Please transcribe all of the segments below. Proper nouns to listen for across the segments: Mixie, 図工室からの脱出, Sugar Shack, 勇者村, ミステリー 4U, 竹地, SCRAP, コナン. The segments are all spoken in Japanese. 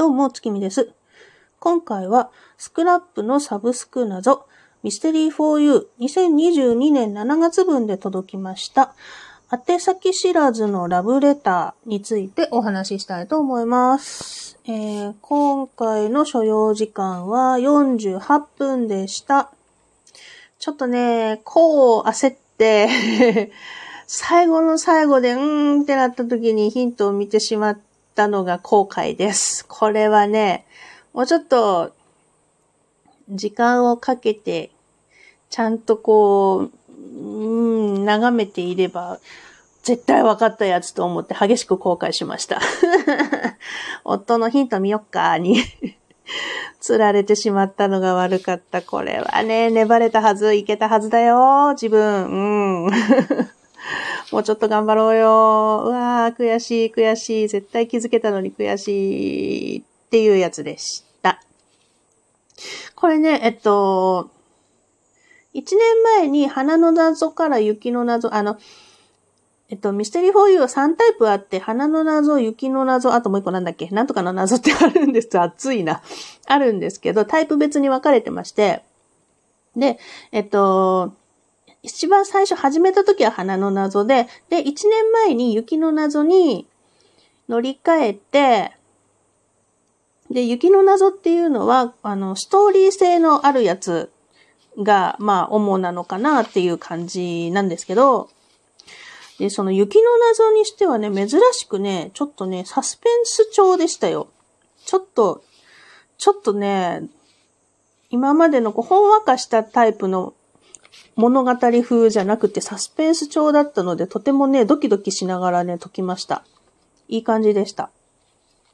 どうも、月見です。今回は、スクラップのサブスク謎、ミステリー 4U 2022年7月分で届きました。宛先知らずのラブレターについてお話ししたいと思います。今回の所要時間は48分でした。ちょっとね、こう焦って、最後の最後でってなった時にヒントを見てしまって、たのが後悔です。これはね、もうちょっと時間をかけてちゃんとこう、眺めていれば絶対分かったやつと思って激しく後悔しました。夫のヒント見よっかに釣られてしまったのが悪かった。これはね、粘れたはず、いけたはずだよ、自分。もうちょっと頑張ろうよ。うわー、悔しい。絶対気づけたのに悔しいっていうやつでした。これね、1年前に花の謎から雪の謎、ミステリー 4U は3タイプあって、花の謎、雪の謎、あともう一個なんだっけ？なんとかの謎ってあるんです。熱いな。あるんですけど、タイプ別に分かれてまして。で、一番最初始めた時は花の謎で、で、一年前に雪の謎に乗り換えて、で、雪の謎っていうのは、ストーリー性のあるやつが、まあ、主なのかなっていう感じなんですけど、で、その雪の謎にしてはね、珍しくね、ちょっとね、サスペンス調でしたよ。ちょっとね、今までのこう、ほんわかしたタイプの物語風じゃなくてサスペンス調だったので、とてもね、ドキドキしながらね、解きました。いい感じでした。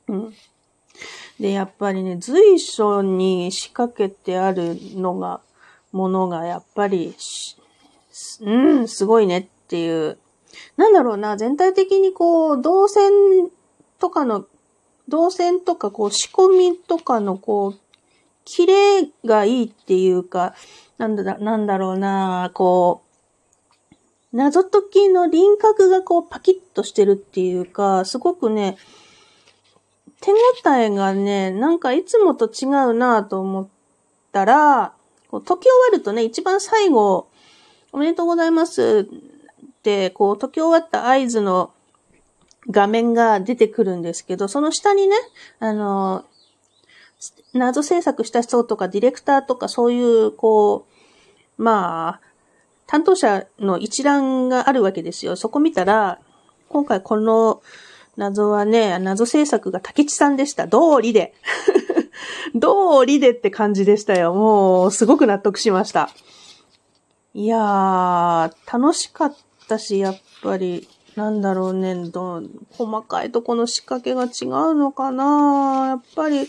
うん。で、やっぱりね、随所に仕掛けてあるのが、やっぱり、すごいねっていう。なんだろうな、全体的にこう、動線とかこう、仕込みとかのこう、キレがいいっていうか、なんだろうな、こう、謎解きの輪郭がこうパキッとしてるっていうか、すごくね、手応えがね、なんかいつもと違うなと思ったら、こう解き終わるとね、一番最後、おめでとうございますって、こう解き終わった合図の画面が出てくるんですけど、その下にね、謎制作した人とかディレクターとかそういうこう、まあ担当者の一覧があるわけですよ。そこ見たら、今回この謎はね、謎制作が竹地さんでした。道理でって感じでしたよ。もうすごく納得しました。いやー、楽しかったし、やっぱりなんだろうね、細かいとこの仕掛けが違うのかな。やっぱり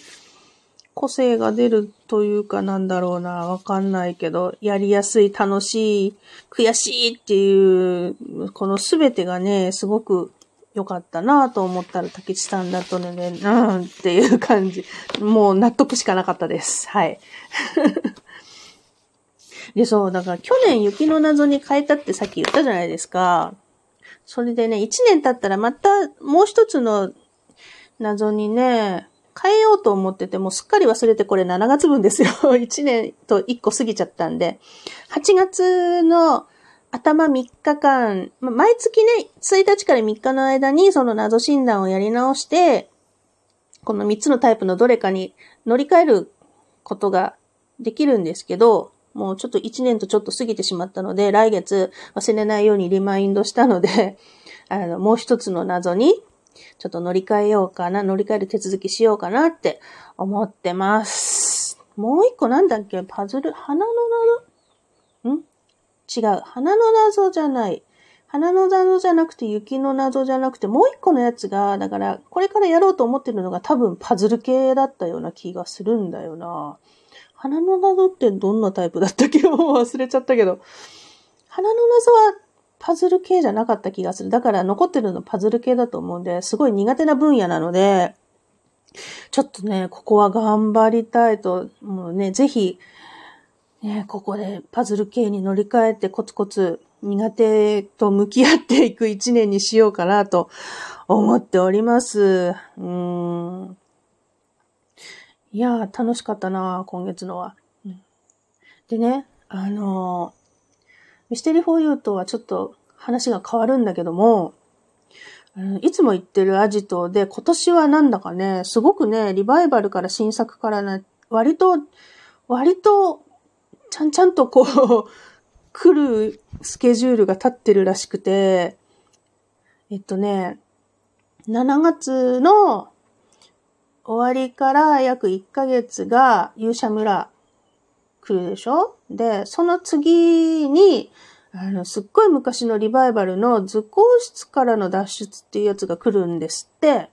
個性が出るというか、なんだろうな、わかんないけど、やりやすい、楽しい、悔しいっていう、このすべてがね、すごく良かったなと思ったら、竹地さんだとね、っていう感じ。もう納得しかなかったです。はい。で、そう、だから去年雪の謎に変えたってさっき言ったじゃないですか。それでね、1年経ったらまたもう一つの謎にね、変えようと思ってて、もうすっかり忘れて、これ7月分ですよ。1年と1個過ぎちゃったんで。8月の頭3日間、毎月ね、1日から3日の間にその謎診断をやり直して、この3つのタイプのどれかに乗り換えることができるんですけど、もうちょっと1年とちょっと過ぎてしまったので、来月忘れないようにリマインドしたので、もう一つの謎に、ちょっと乗り換える手続きしようかなって思ってます。もう一個なんだっけ？パズル？花の謎？違う。花の謎じゃない。花の謎じゃなくて、雪の謎じゃなくて、もう一個のやつが、だから、これからやろうと思ってるのが多分パズル系だったような気がするんだよな。花の謎ってどんなタイプだったっけ？忘れちゃったけど。花の謎は、パズル系じゃなかった気がする。だから残ってるのパズル系だと思うんで、すごい苦手な分野なので、ちょっとね、ここは頑張りたいと、もうね、ぜひ、ね、ここでパズル系に乗り換えてコツコツ苦手と向き合っていく一年にしようかなと思っております。いやー、楽しかったな、今月のは。うん、でね、ミステリーフォーユーとはちょっと話が変わるんだけども、いつも行ってるアジトで、今年はなんだかね、すごくね、リバイバルから新作からね、割と、ちゃんとこう、来るスケジュールが立ってるらしくて、7月の終わりから約1ヶ月が勇者村来るでしょ？で、その次に、すっごい昔のリバイバルの図工室からの脱出っていうやつが来るんですって。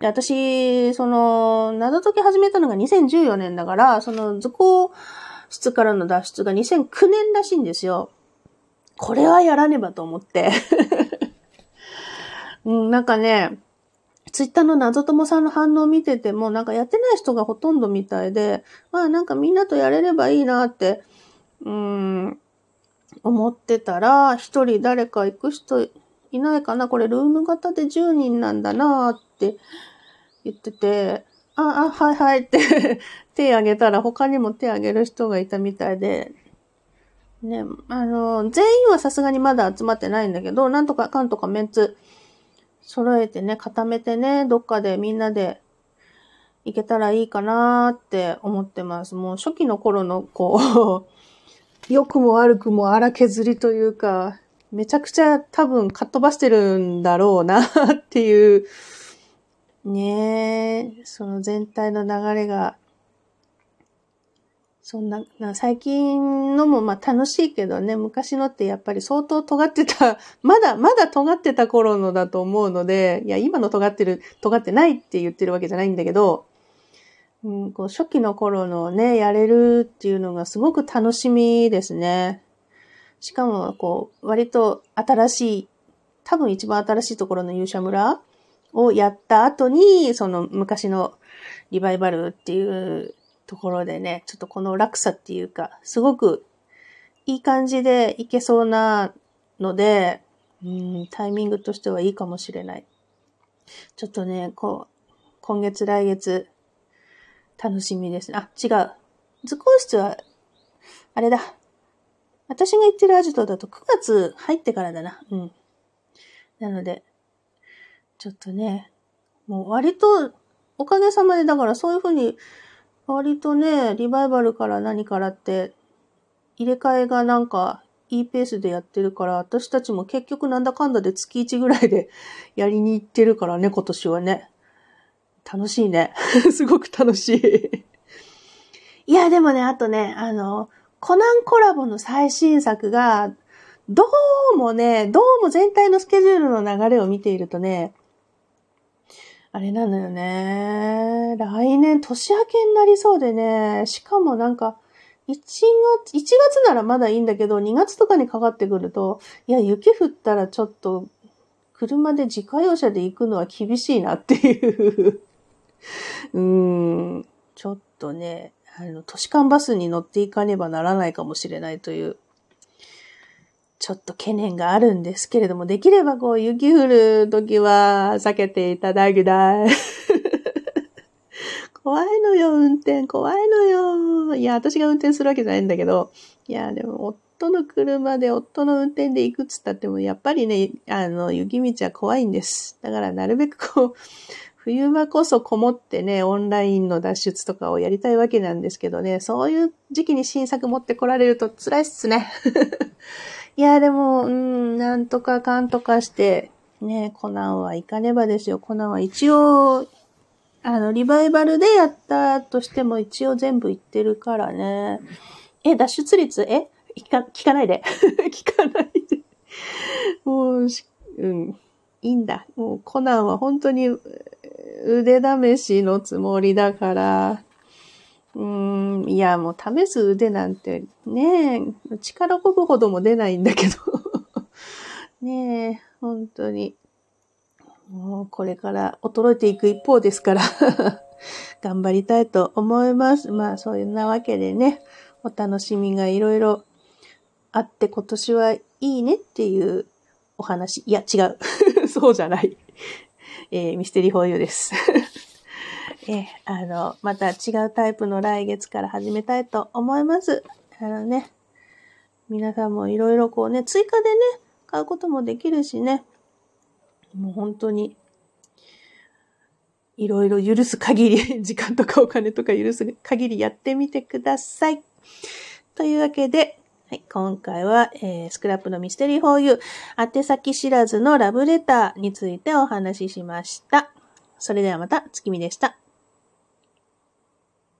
で、私、謎解き始めたのが2014年だから、その図工室からの脱出が2009年らしいんですよ。これはやらねばと思って。なんかね、ツイッターの謎友さんの反応を見てても、なんかやってない人がほとんどみたいで、まあなんかみんなとやれればいいなって、思ってたら、一人誰か行く人いないかな、これルーム型で10人なんだなって言ってて、はいはいって手挙げたら他にも手挙げる人がいたみたいで、ね、全員はさすがにまだ集まってないんだけど、なんとかかんとかメンツ揃えてね、固めてね、どっかでみんなで行けたらいいかなって思ってます。もう初期の頃のこう、良くも悪くも荒削りというか、めちゃくちゃ多分かっ飛ばしてるんだろうなっていう、ねえ、その全体の流れが、そんな、最近のもまあ楽しいけどね、昔のってやっぱり相当尖ってた、まだ尖ってた頃のだと思うので、いや、今の尖ってないって言ってるわけじゃないんだけど、こう初期の頃のね、やれるっていうのがすごく楽しみですね。しかも、こう、割と新しい、多分一番新しいところの勇者村をやった後に、その昔のリバイバルっていうところでね、ちょっとこの落差っていうか、すごくいい感じでいけそうなので、タイミングとしてはいいかもしれない。ちょっとね、今月来月、楽しみですね。あ、違う。図工室は、あれだ。私が行ってるアジトだと9月入ってからだな。うん。なので、ちょっとね、もう割と、おかげさまで、だからそういう風に、割とね、リバイバルから何からって、入れ替えがなんか、いいペースでやってるから、私たちも結局なんだかんだで月1ぐらいでやりに行ってるからね、今年はね。楽しいね。すごく楽しい。いや、でもね、あとね、コナンコラボの最新作が、どうも全体のスケジュールの流れを見ているとね、あれなのよね。来年年明けになりそうでね、しかもなんか、1月ならまだいいんだけど、2月とかにかかってくると、いや、雪降ったらちょっと、車で自家用車で行くのは厳しいなっていう。ちょっとね、都市間バスに乗っていかねばならないかもしれないという、ちょっと懸念があるんですけれども、できればこう、雪降る時は避けていただきたい。怖いのよ、運転、怖いのよ。いや、私が運転するわけじゃないんだけど、いや、でも、夫の車で夫の運転で行くっつったっても、やっぱりね、雪道は怖いんです。だからなるべくこう、冬場こそこもってね、オンラインの脱出とかをやりたいわけなんですけどね、そういう時期に新作持ってこられると辛いっすね。いや、でも、なんとかかんとかして、ね、コナンは行かねばですよ。コナンは一応、リバイバルでやったとしても一応全部行ってるからね。脱出率聞かないで。聞かないで。もう、いいんだ。もう、コナンは本当に腕試しのつもりだから。いや、もう試す腕なんてね、力こぶほども出ないんだけど。ねえ、本当に。もう、これから衰えていく一方ですから。頑張りたいと思います。まあ、そういうなわけでね、お楽しみがいろいろあって今年はいいねっていうお話。いや違う。そうじゃない。ミステリーフォーユーです。また違うタイプの来月から始めたいと思います。皆さんもいろいろこうね、追加でね、買うこともできるしね、もう本当に、いろいろ許す限り、時間とかお金とか許す限りやってみてください。というわけで、はい、今回は、スクラップのミステリー for you 宛先知らずのラブレターについてお話ししました。それではまた、月見でした。